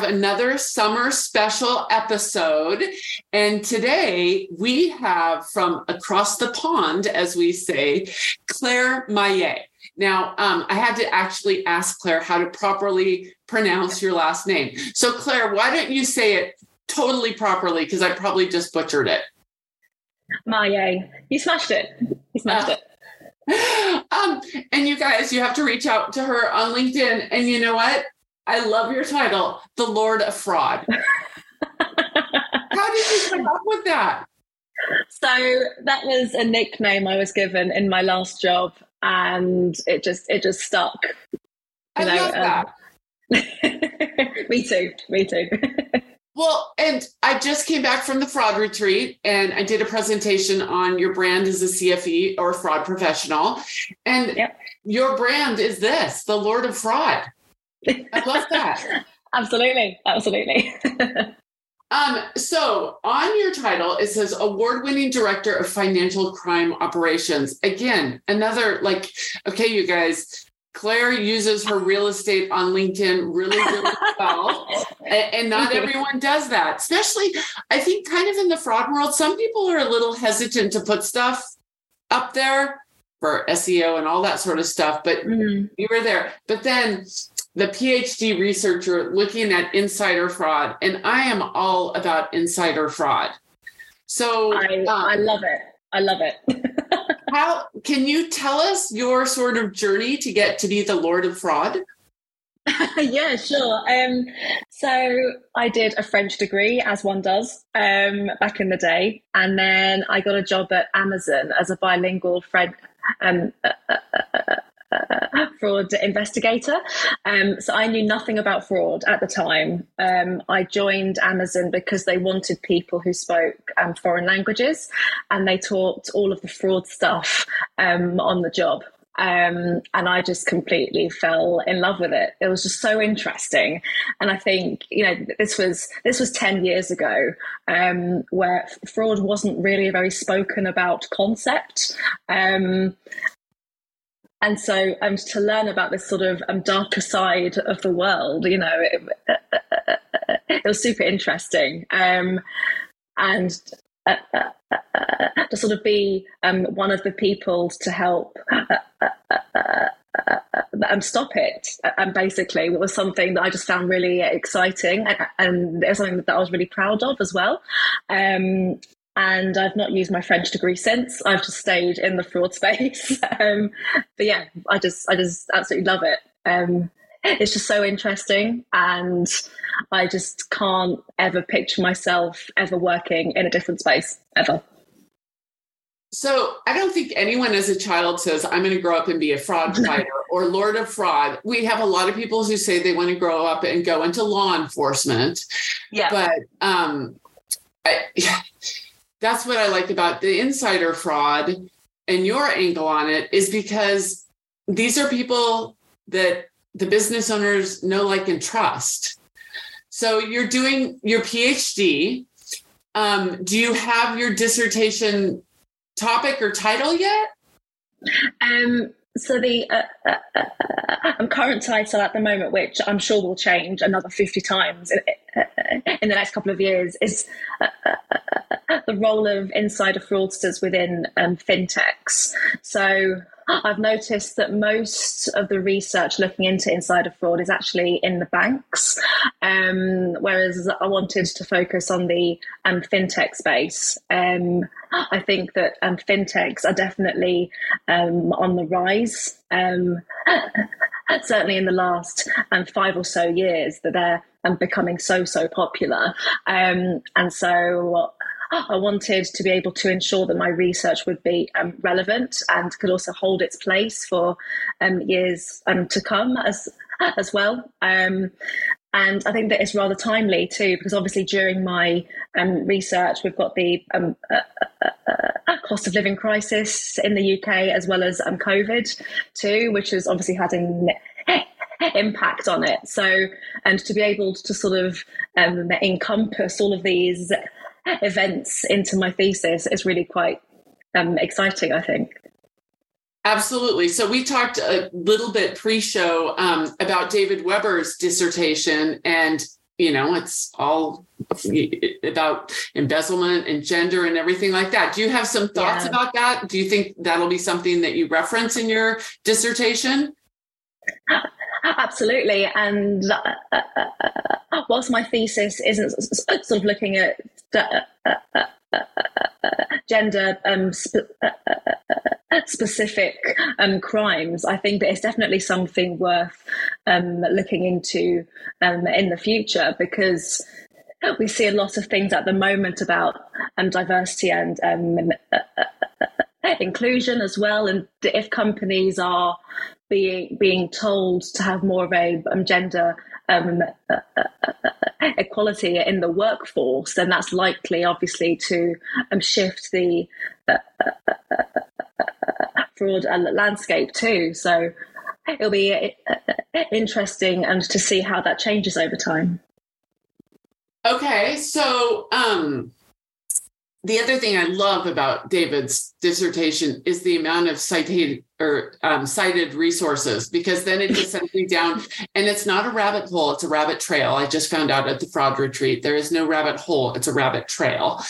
have another summer special episode. And today we have from across the pond, as we say, Claire Maillet. Now, I had to actually ask Claire how to properly pronounce your last name. So Claire, why don't you say it totally properly? Because I probably just butchered it. Maillet. You smashed it. You smashed it. And you guys, you have to reach out to her on LinkedIn. And you know what? I love your title, The Lord of Fraud. How did you come up with that? So that was a nickname I was given in my last job, and it just stuck. I love that. Me too. Well, and I just came back from the fraud retreat and I did a presentation on your brand as a CFE or fraud professional. And Your brand is this, the Lord of Fraud. I love that. Absolutely. So on your title, it says award-winning director of financial crime operations. Again, another okay, you guys, Claire uses her real estate on LinkedIn really, really well, and not everyone does that, especially, I think, kind of in the fraud world. Some people are a little hesitant to put stuff up there for SEO and all that sort of stuff, but you were there. But then the PhD researcher looking at insider fraud, and I am all about insider fraud. So I love it. How can you tell us your sort of journey to get to be the Lord of Fraud? Yeah, sure. So I did a French degree, as one does, back in the day. And then I got a job at Amazon as a bilingual French fraud investigator. So I knew nothing about fraud at the time. I joined Amazon because they wanted people who spoke foreign languages, and they taught all of the fraud stuff on the job. And I just completely fell in love with it. It was just so interesting. And I think, this was 10 years ago, where fraud wasn't really a very spoken about concept. And so to learn about this sort of darker side of the world, it was super interesting. And to sort of be one of the people to help stop it, and basically it was something that I just found really exciting, and it was something that I was really proud of as well. And I've not used my French degree since. I've just stayed in the fraud space. But yeah, I just absolutely love it. It's just so interesting. And I just can't ever picture myself ever working in a different space, ever. So I don't think anyone as a child says, I'm going to grow up and be a fraud fighter or Lord of Fraud. We have a lot of people who say they want to grow up and go into law enforcement. Yeah. But that's what I like about the insider fraud and your angle on it, is because these are people that the business owners know, like, and trust. So you're doing your PhD. Do you have your dissertation topic or title yet? So the current title at the moment, which I'm sure will change another 50 times in the next couple of years, is the role of insider fraudsters within fintechs. So I've noticed that most of the research looking into insider fraud is actually in the banks, whereas I wanted to focus on the fintech space. I think that fintechs are definitely on the rise, certainly in the last 5 or so years, that they're becoming so popular. And so I wanted to be able to ensure that my research would be relevant and could also hold its place for years to come as well. And I think that it's rather timely too, because obviously during my research, we've got the cost of living crisis in the UK, as well as COVID too, which has obviously had an impact on it. So, and to be able to sort of encompass all of these events into my thesis is really quite exciting, I think. Absolutely. So we talked a little bit pre-show about David Weber's dissertation, and You know, it's all about embezzlement and gender and everything like that. Do you have some thoughts about that? Do you think that'll be something that you reference in your dissertation? Absolutely. And whilst my thesis isn't sort of looking at gender specific crimes, I think that it's definitely something worth looking into in the future, because we see a lot of things at the moment about diversity and inclusion as well. And if companies are being told to have more of a gender equality in the workforce, then that's likely, obviously, to shift the fraud landscape too. So it'll be interesting and to see how that changes over time. Okay, so the other thing I love about David's dissertation is the amount of cited resources, because then it just sends me down, and it's not a rabbit hole, it's a rabbit trail. I just found out at the fraud retreat, there is no rabbit hole, it's a rabbit trail.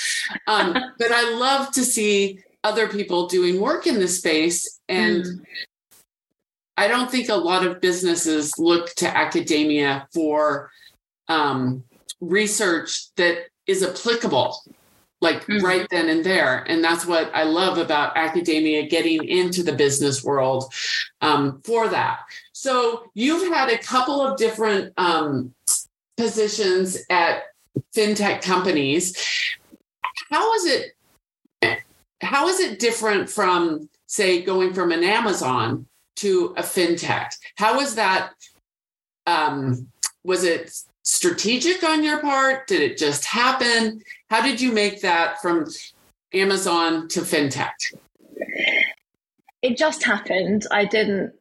But I love to see other people doing work in this space. And I don't think a lot of businesses look to academia for research that is applicable, like right then and there. And that's what I love about academia getting into the business world for that. So you've had a couple of different positions at fintech companies. How is it different from, say, going from an Amazon to a fintech? How is that, was it strategic on your part? Did it just happen? How did you make that from Amazon to fintech? It just happened. I didn't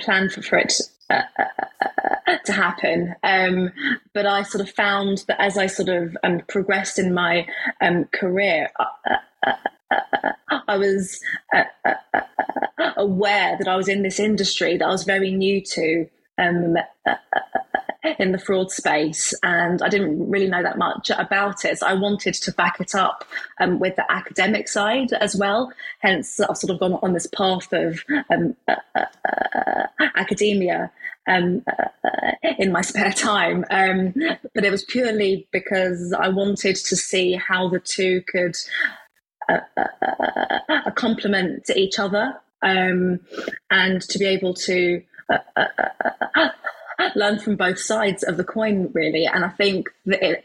plan for it to happen. But I sort of found that as I sort of progressed in my career, I was aware that I was in this industry that I was very new to in the fraud space, and I didn't really know that much about it. So I wanted to back it up with the academic side as well. Hence, I've sort of gone on this path of academia in my spare time. But it was purely because I wanted to see how the two could complement each other, and to be able to learn from both sides of the coin, really. And I think that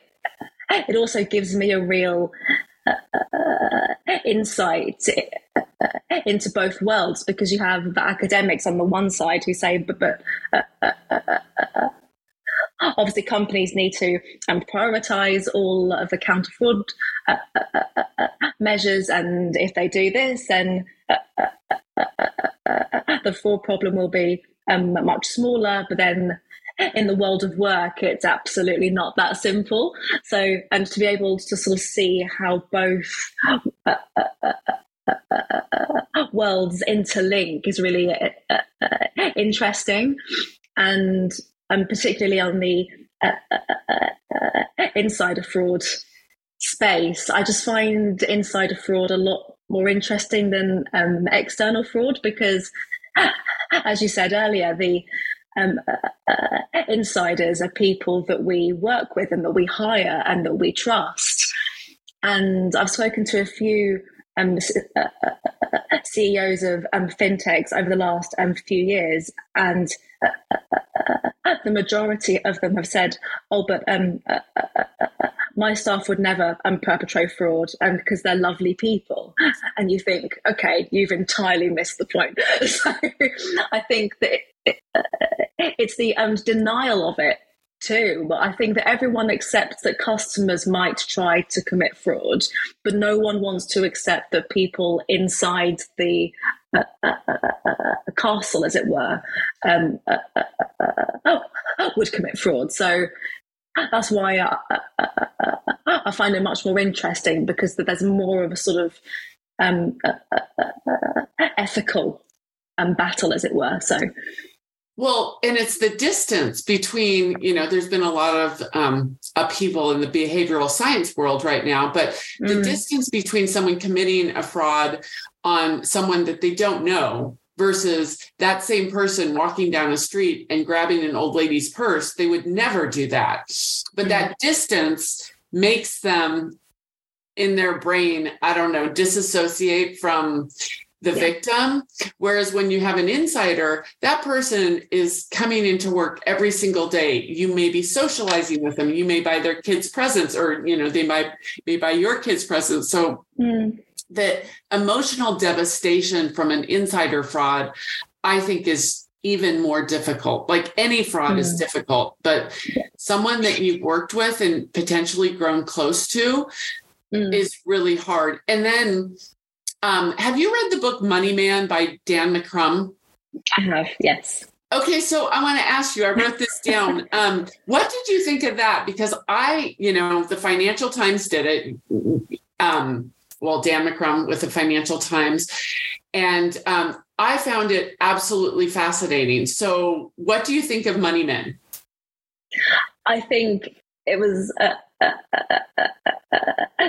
it also gives me a real insight into both worlds, because you have the academics on the one side who say, but obviously companies need to prioritise all of the counter fraud measures, and if they do this, then the fraud problem will be much smaller. But then in the world of work, it's absolutely not that simple. So, and to be able to sort of see how both worlds interlink is really interesting. And particularly on the insider fraud space, I just find insider fraud a lot more interesting than external fraud, because as you said earlier, the insiders are people that we work with and that we hire and that we trust. And I've spoken to a few CEOs of fintechs over the last few years, and the majority of them have said, oh, but my staff would never perpetrate fraud because they're lovely people. And you think, okay, you've entirely missed the point. So I think that it's the denial of it too. But I think that everyone accepts that customers might try to commit fraud, but no one wants to accept that people inside the castle, as it were, would commit fraud. So that's why I find it much more interesting, because there's more of a sort of ethical battle, as it were. So Well, and it's the distance between, you know, there's been a lot of upheaval in the behavioral science world right now, but the distance between someone committing a fraud on someone that they don't know versus that same person walking down a street and grabbing an old lady's purse, they would never do that. But that distance makes them in their brain, I don't know, disassociate from the victim. Whereas when you have an insider, that person is coming into work every single day. You may be socializing with them. You may buy their kids presents, or, you know, they might be buy your kids presents. So the emotional devastation from an insider fraud, I think, is even more difficult. Like any fraud is difficult, but someone that you've worked with and potentially grown close to is really hard. And then, have you read the book Money Man by Dan McCrum? I have, yes. Okay, so I want to ask you, I wrote this down. What did you think of that? Because I, you know, the Financial Times did it. Well, Dan McCrum with the Financial Times. And I found it absolutely fascinating. So what do you think of Money Men? I think it was...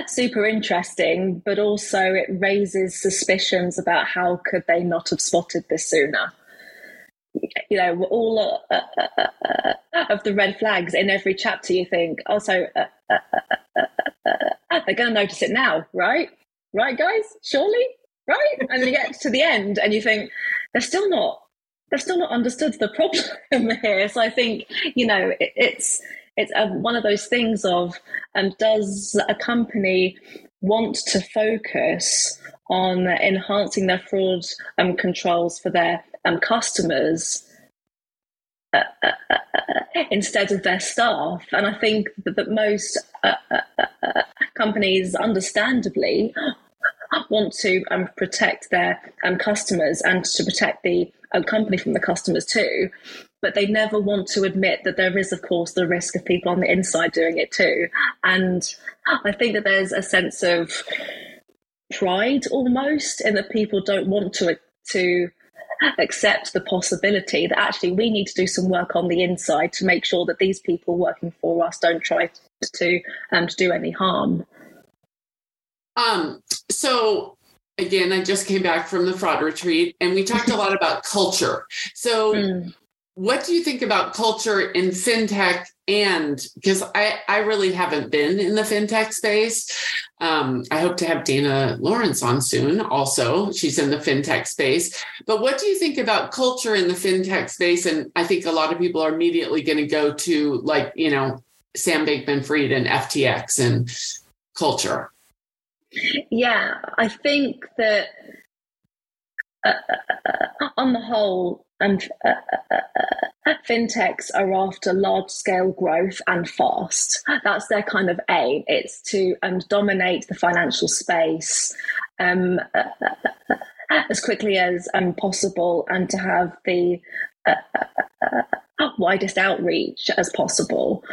super interesting, but also it raises suspicions about how could they not have spotted this sooner. You know, all of the red flags in every chapter, you think, also, they're going to notice it now, right? Right, guys? Surely? Right? And then you get to the end and you think, they've still not understood the problem here. So I think, you know, it's one of those things of, does a company want to focus on enhancing their fraud controls for their customers instead of their staff? And I think that most companies, understandably, want to protect their customers and to protect the company from the customers too. But they never want to admit that there is, of course, the risk of people on the inside doing it too. And I think that there's a sense of pride almost in that people don't want to accept the possibility that actually we need to do some work on the inside to make sure that these people working for us don't try to do any harm. So... Again, I just came back from the fraud retreat and we talked a lot about culture. So what do you think about culture in fintech? And because I really haven't been in the fintech space. I hope to have Dana Lawrence on soon. Also, she's in the fintech space. But what do you think about culture in the fintech space? And I think a lot of people are immediately going to go to, like, you know, Sam Bankman-Fried and FTX and culture. Yeah, I think that on the whole, fintechs are after large-scale growth and fast. That's their kind of aim. It's to dominate the financial space as quickly as possible and to have the widest outreach as possible.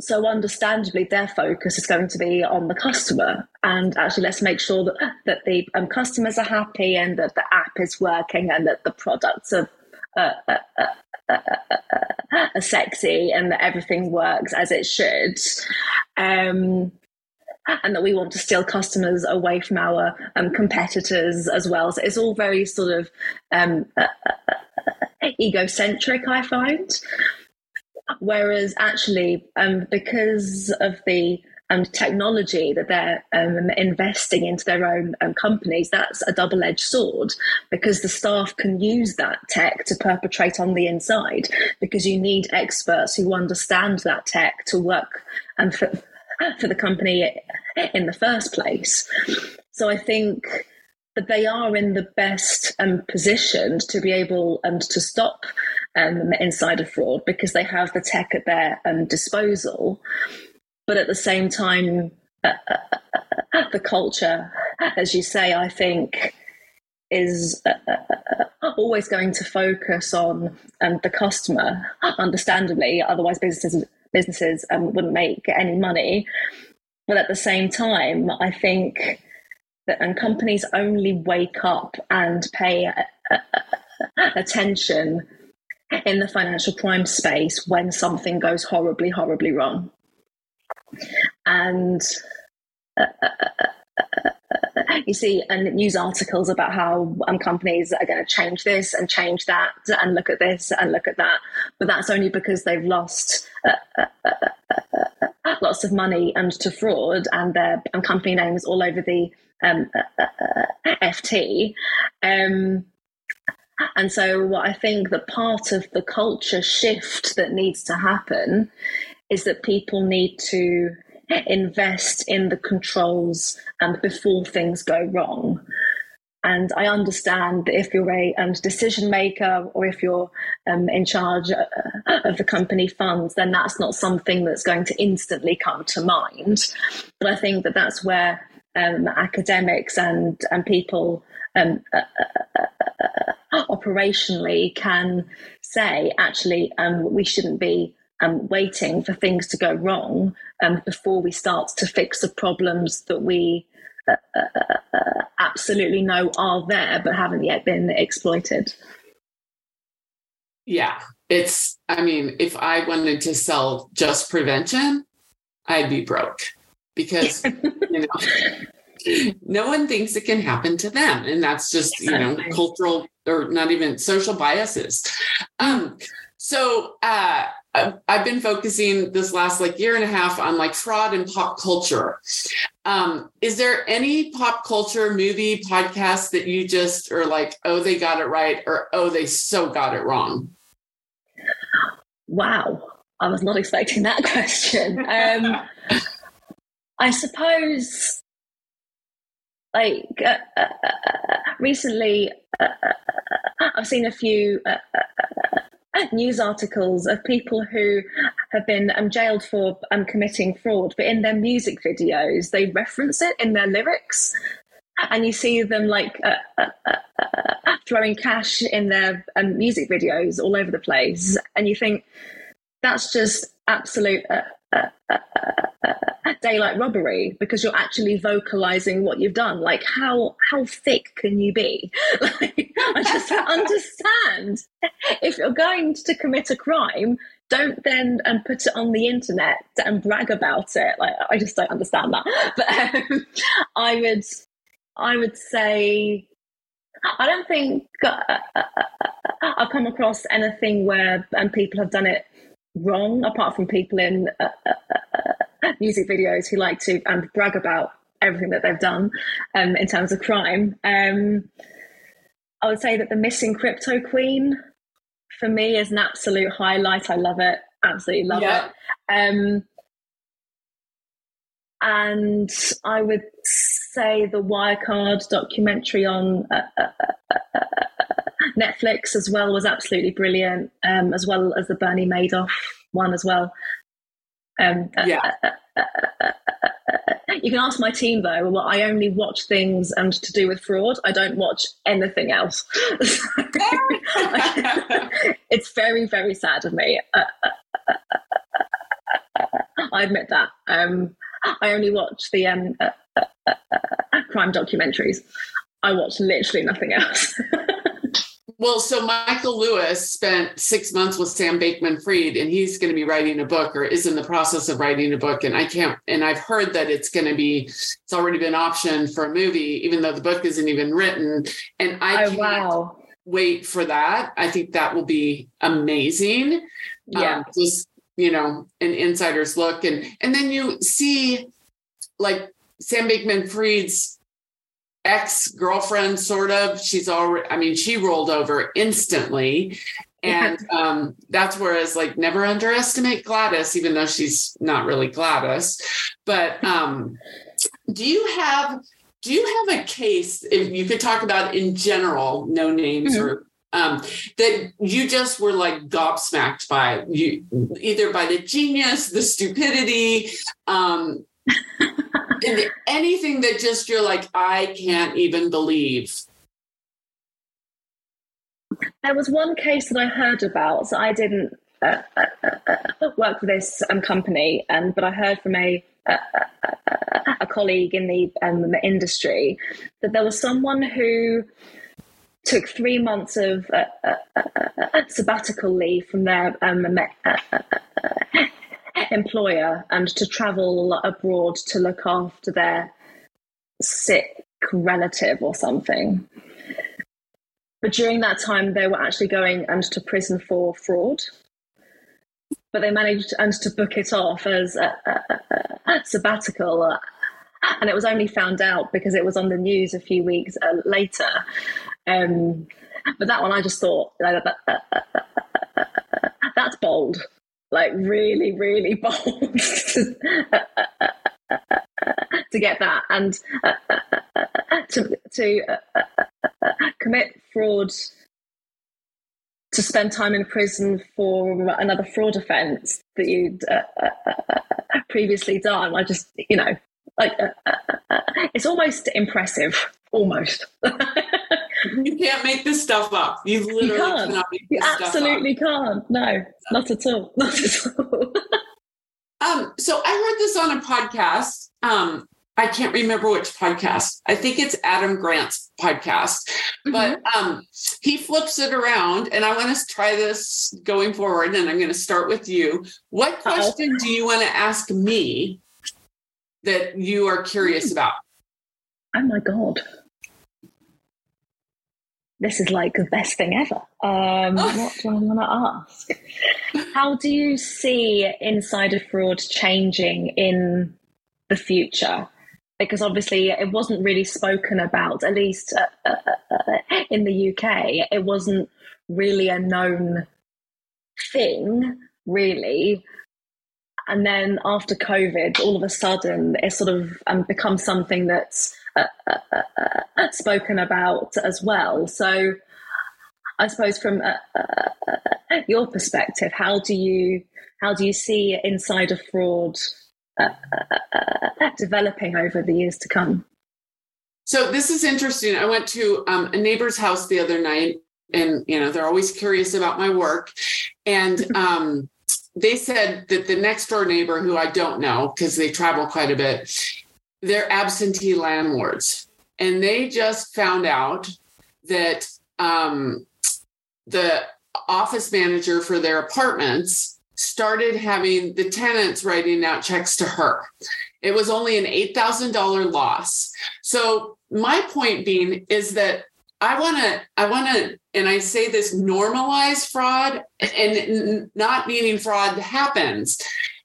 So understandably, their focus is going to be on the customer, and actually let's make sure that the customers are happy and that the app is working and that the products are sexy and that everything works as it should. And that we want to steal customers away from our competitors as well. So it's all very sort of egocentric, I find. Whereas actually, because of the technology that they're investing into their own companies, that's a double-edged sword, because the staff can use that tech to perpetrate on the inside, because you need experts who understand that tech to work and for the company in the first place. So I think that they are in the best position to be able to stop insider fraud, because they have the tech at their disposal. But at the same time, the culture, as you say, I think is always going to focus on the customer, understandably, otherwise businesses wouldn't make any money. But at the same time, I think that companies only wake up and pay attention in the financial crime space when something goes horribly, horribly wrong. And you see news articles about how companies are going to change this and change that and look at this and look at that. But that's only because they've lost lots of money and to fraud and their and company names all over the FT. And so what I think that part of the culture shift that needs to happen is that people need to invest in the controls before things go wrong. And I understand that if you're a decision maker or if you're in charge of the company funds, then that's not something that's going to instantly come to mind. But I think that that's where academics and people operationally can say, actually, we shouldn't be waiting for things to go wrong before we start to fix the problems that we absolutely know are there but haven't yet been exploited. Yeah, it's, I mean, if I wanted to sell just prevention, I'd be broke because, you know, no one thinks it can happen to them. And that's just, you know, cultural or not even social biases. So I've been focusing this last year and a half on fraud and pop culture. Is there any pop culture movie podcast that you just are like, oh, they got it right, or oh, they so got it wrong? Wow. I was not expecting that question. I suppose recently I've seen a few news articles of people who have been jailed for committing fraud, but in their music videos, they reference it in their lyrics, and you see them throwing cash in their music videos all over the place, and you think that's just absolute daylight robbery because you're actually vocalizing what you've done. How thick can you be? I just don't understand. If you're going to commit a crime, don't then put it on the internet and brag about it. I just don't understand that. But I would say I don't think I've come across anything where people have done it wrong, apart from people in music videos who like to brag about everything that they've done in terms of crime. I would say that The Missing Crypto Queen for me is an absolute highlight. I love it, absolutely love it. And I would say the Wirecard documentary on Netflix as well was absolutely brilliant, as well as the Bernie Madoff one as well. You can ask my team though. Well, I only watch things to do with fraud. I don't watch anything else. It's very, very sad of me. I admit that. I only watch the crime documentaries. I watch literally nothing else. Well, so Michael Lewis spent 6 months with Sam Bankman-Fried, and he's going to be writing a book, or is in the process of writing a book. And I've heard that it's already been optioned for a movie, even though the book isn't even written. And I can't wait for that. I think that will be amazing. Yeah. Just, you know, an insider's look. And then you see Sam Bankman-Fried's ex-girlfriend, sort of, she's already, I mean, she rolled over instantly. And that's whereas never underestimate Gladys, even though she's not really Gladys. But do you have a case, if you could talk about in general, no names, mm-hmm. or that you just were gobsmacked by, you either by the genius, the stupidity, anything that just you're I can't even believe? There was one case that I heard about. So I didn't work for this company, but I heard from a colleague in the industry that there was someone who took 3 months of sabbatical leave from their employer and to travel abroad to look after their sick relative or something. But during that time, they were actually going to prison for fraud. But they managed to book it off as a sabbatical. And it was only found out because it was on the news a few weeks later. But that one, I just thought, like, that's bold. Like, really, really bold to get that. And to commit fraud, to spend time in prison for another fraud offence that you'd previously done. I just, you know, like it's almost impressive, almost. You can't make this stuff up. You literally cannot make this stuff up. You absolutely can't. No, not at all. Not at all. So I heard this on a podcast. I can't remember which podcast. I think it's Adam Grant's podcast, but he flips it around, and I want us to try this going forward, and I'm going to start with you. What question do you want to ask me that you are curious about? Oh, my God. This is like the best thing ever. What do I want to ask? How do you see insider fraud changing in the future? Because obviously it wasn't really spoken about, at least in the UK. It wasn't really a known thing, really. And then after COVID, all of a sudden, it sort of becomes something that's spoken about as well. So I suppose from your perspective, how do you see insider fraud developing over the years to come? So this is interesting. I went to a neighbor's house the other night, and you know, they're always curious about my work, and they said that the next door neighbor, who I don't know because they travel quite a bit, they're absentee landlords, and they just found out that the office manager for their apartments started having the tenants writing out checks to her. It was only an $8,000 loss. So my point being is that I want to, and I say this, normalize fraud, and not meaning fraud happens,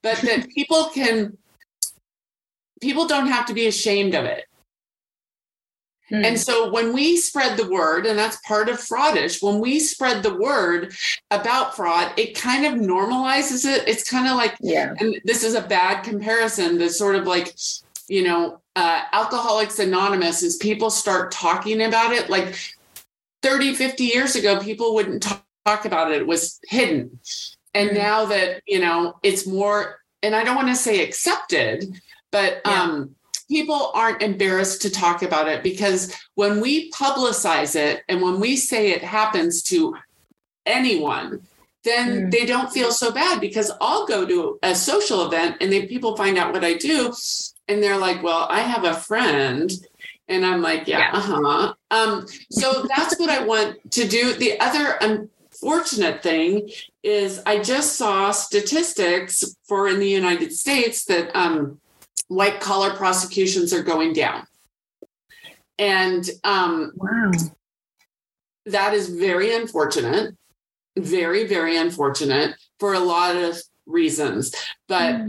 but that people don't have to be ashamed of it. And so when we spread the word, and that's part of fraudish, when we spread the word about fraud, it kind of normalizes it. It's kind of like, and this is a bad comparison, that's sort of like, you know, Alcoholics Anonymous, is people start talking about it. Like 30, 50 years ago, people wouldn't talk about it. It was hidden. And now that, you know, it's more, and I don't want to say accepted, but, people aren't embarrassed to talk about it, because when we publicize it and when we say it happens to anyone, then they don't feel so bad, because I'll go to a social event and then people find out what I do, and they're like, well, I have a friend. And I'm like, so that's what I want to do. The other unfortunate thing is I just saw statistics for in the United States that, white collar prosecutions are going down. And that is very unfortunate, very, very unfortunate for a lot of reasons. But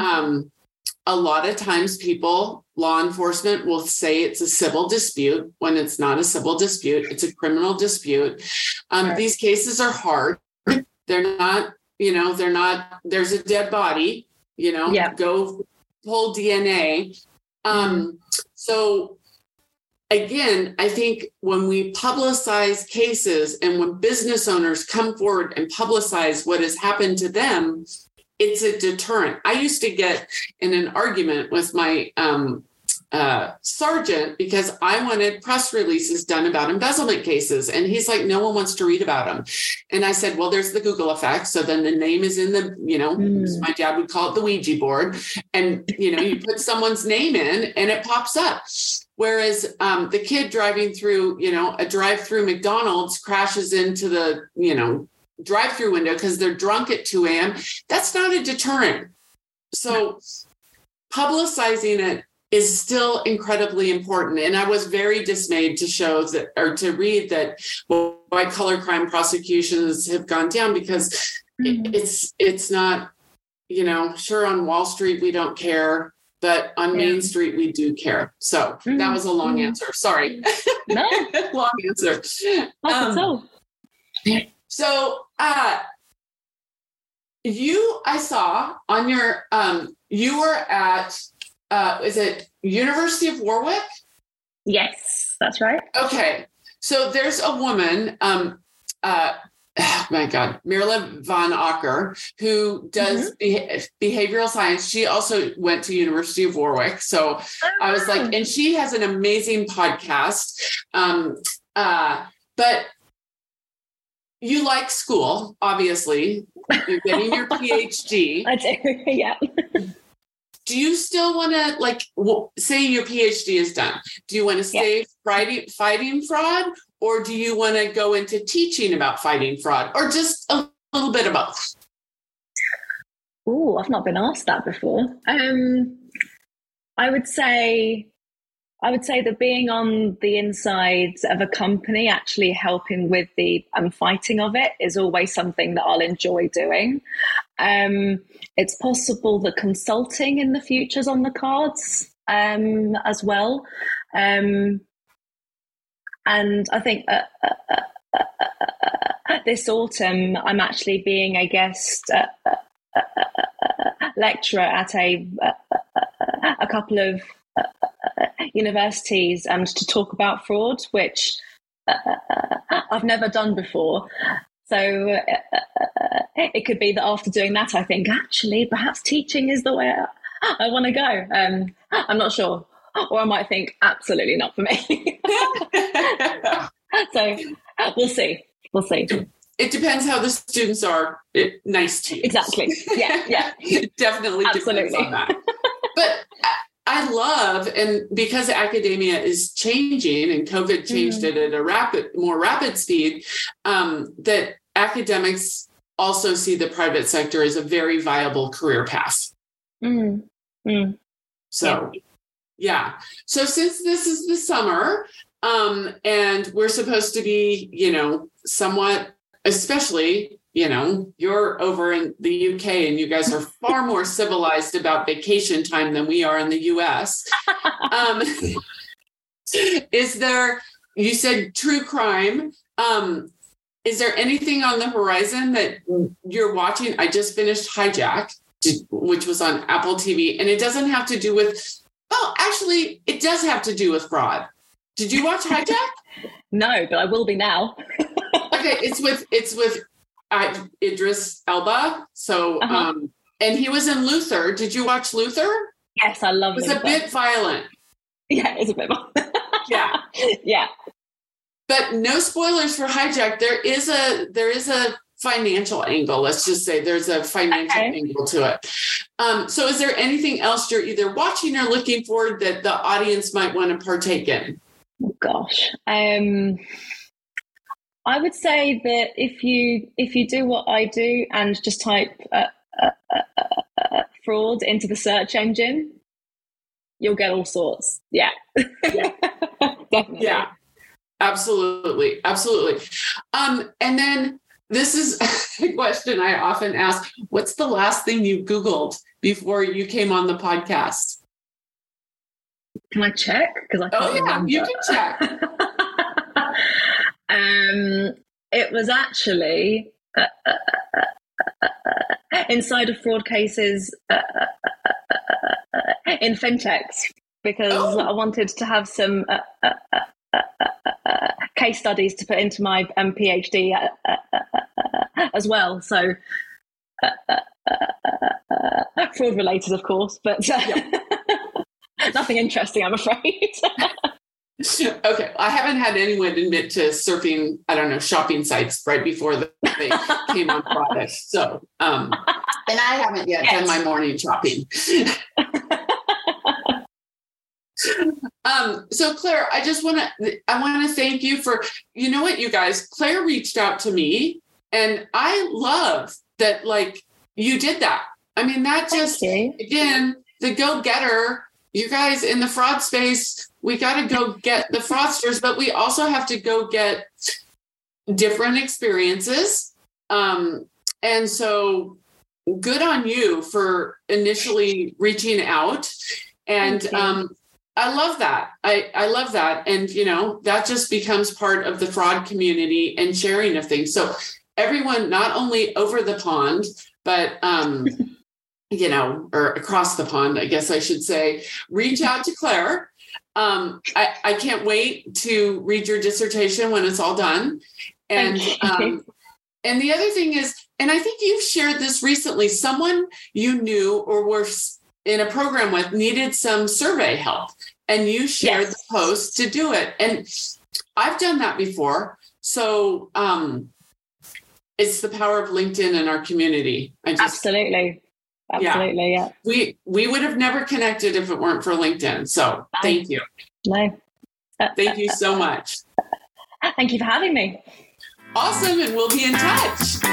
a lot of times people, law enforcement will say it's a civil dispute when it's not a civil dispute, it's a criminal dispute. These cases are hard. They're not, you know, they're not, there's a dead body, you know, go whole DNA. So again, I think when we publicize cases and when business owners come forward and publicize what has happened to them, it's a deterrent. I used to get in an argument with my sergeant because I wanted press releases done about embezzlement cases. And he's like, no one wants to read about them. And I said, well, there's the Google effect. So then the name is in the, you know, my dad would call it the Ouija board. And, you know, you put someone's name in and it pops up. Whereas the kid driving through, you know, a drive-through McDonald's crashes into the, you know, drive-through window because they're drunk at 2 a.m. That's not a deterrent. So publicizing it is still incredibly important. And I was very dismayed to show that, or to read that, why color crime prosecutions have gone down, because it's not, you know, sure, on Wall Street we don't care, but on Main Street, we do care. So that was a long answer. Sorry. No. Long answer. You, I saw on your, you were at, is it University of Warwick? Yes, that's right. Okay. So there's a woman, oh my God, Marilla von Ocker, who does behavioral science. She also went to University of Warwick. So I was like, and she has an amazing podcast. But you like school, obviously. You're getting your PhD. I do, yeah. Do you still want to, like, say your PhD is done? Do you want to stay fighting fraud? Or do you want to go into teaching about fighting fraud, or just a little bit of both? Oh, I've not been asked that before. I would say that being on the insides of a company, actually helping with the fighting of it, is always something that I'll enjoy doing. It's possible that consulting in the future's on the cards as well. And I think this autumn, I'm actually being a guest lecturer at a couple of universities to talk about fraud, which I've never done before. So it could be that after doing that, I think, actually, perhaps teaching is the way I want to go. I'm not sure. Or I might think, absolutely not for me. So we'll see. We'll see. It depends how the students are nice to you. Exactly. Yeah, yeah. It definitely depends on that. But I love, and because academia is changing and COVID changed it at a more rapid speed, that academics also see the private sector as a very viable career path. So... Yeah. Yeah. So since this is the summer, and we're supposed to be, you know, somewhat, especially, you know, you're over in the UK and you guys are far more civilized about vacation time than we are in the US. Is there, you said true crime. Is there anything on the horizon that you're watching? I just finished Hijack, which was on Apple TV, and it doesn't have to do with... Oh, actually, it does have to do with fraud. Did you watch Hijack? No, but I will be now. Okay, it's with Idris Elba. So, and he was in Luther. Did you watch Luther? Yes, I love it. It's Luther. A bit violent. Yeah, it's a bit violent. Yeah, yeah. But no spoilers for Hijack. There is a financial angle. Let's just say there's a financial angle to it. So is there anything else you're either watching or looking for that the audience might want to partake in? Oh, gosh. I would say that if you do what I do and just type fraud into the search engine, you'll get all sorts. Yeah. Yeah. Definitely. Yeah. Absolutely. Absolutely. And then this is a question I often ask. What's the last thing you Googled before you came on the podcast? Can I check? Because I can't remember. You can check. It was actually inside of fraud cases in fintechs, because I wanted to have some case studies to put into my PhD as well. So fraud related, of course, but nothing interesting, I'm afraid. Okay. I haven't had anyone admit to surfing, I don't know, shopping sites right before they came on Friday. So, and I haven't yet done my morning shopping. So Claire, I want to thank you for, you know what, you guys, Claire reached out to me and I love that, like, you did that. I mean, that just, again, the go-getter, you guys in the fraud space, we got to go get the fraudsters, but we also have to go get different experiences. And so good on you for initially reaching out. And I love that. I love that. And, you know, that just becomes part of the fraud community and sharing of things. So everyone, not only over the pond, but, you know, or across the pond, I guess I should say, reach out to Claire. I can't wait to read your dissertation when it's all done. And the other thing is, and I think you've shared this recently, someone you knew or were in a program with needed some survey help, and you shared the post to do it. And I've done that before. So it's the power of LinkedIn and our community. Absolutely. Yeah. We would have never connected if it weren't for LinkedIn. So thank you. No. Thank you so much. Thank you for having me. Awesome. And we'll be in touch.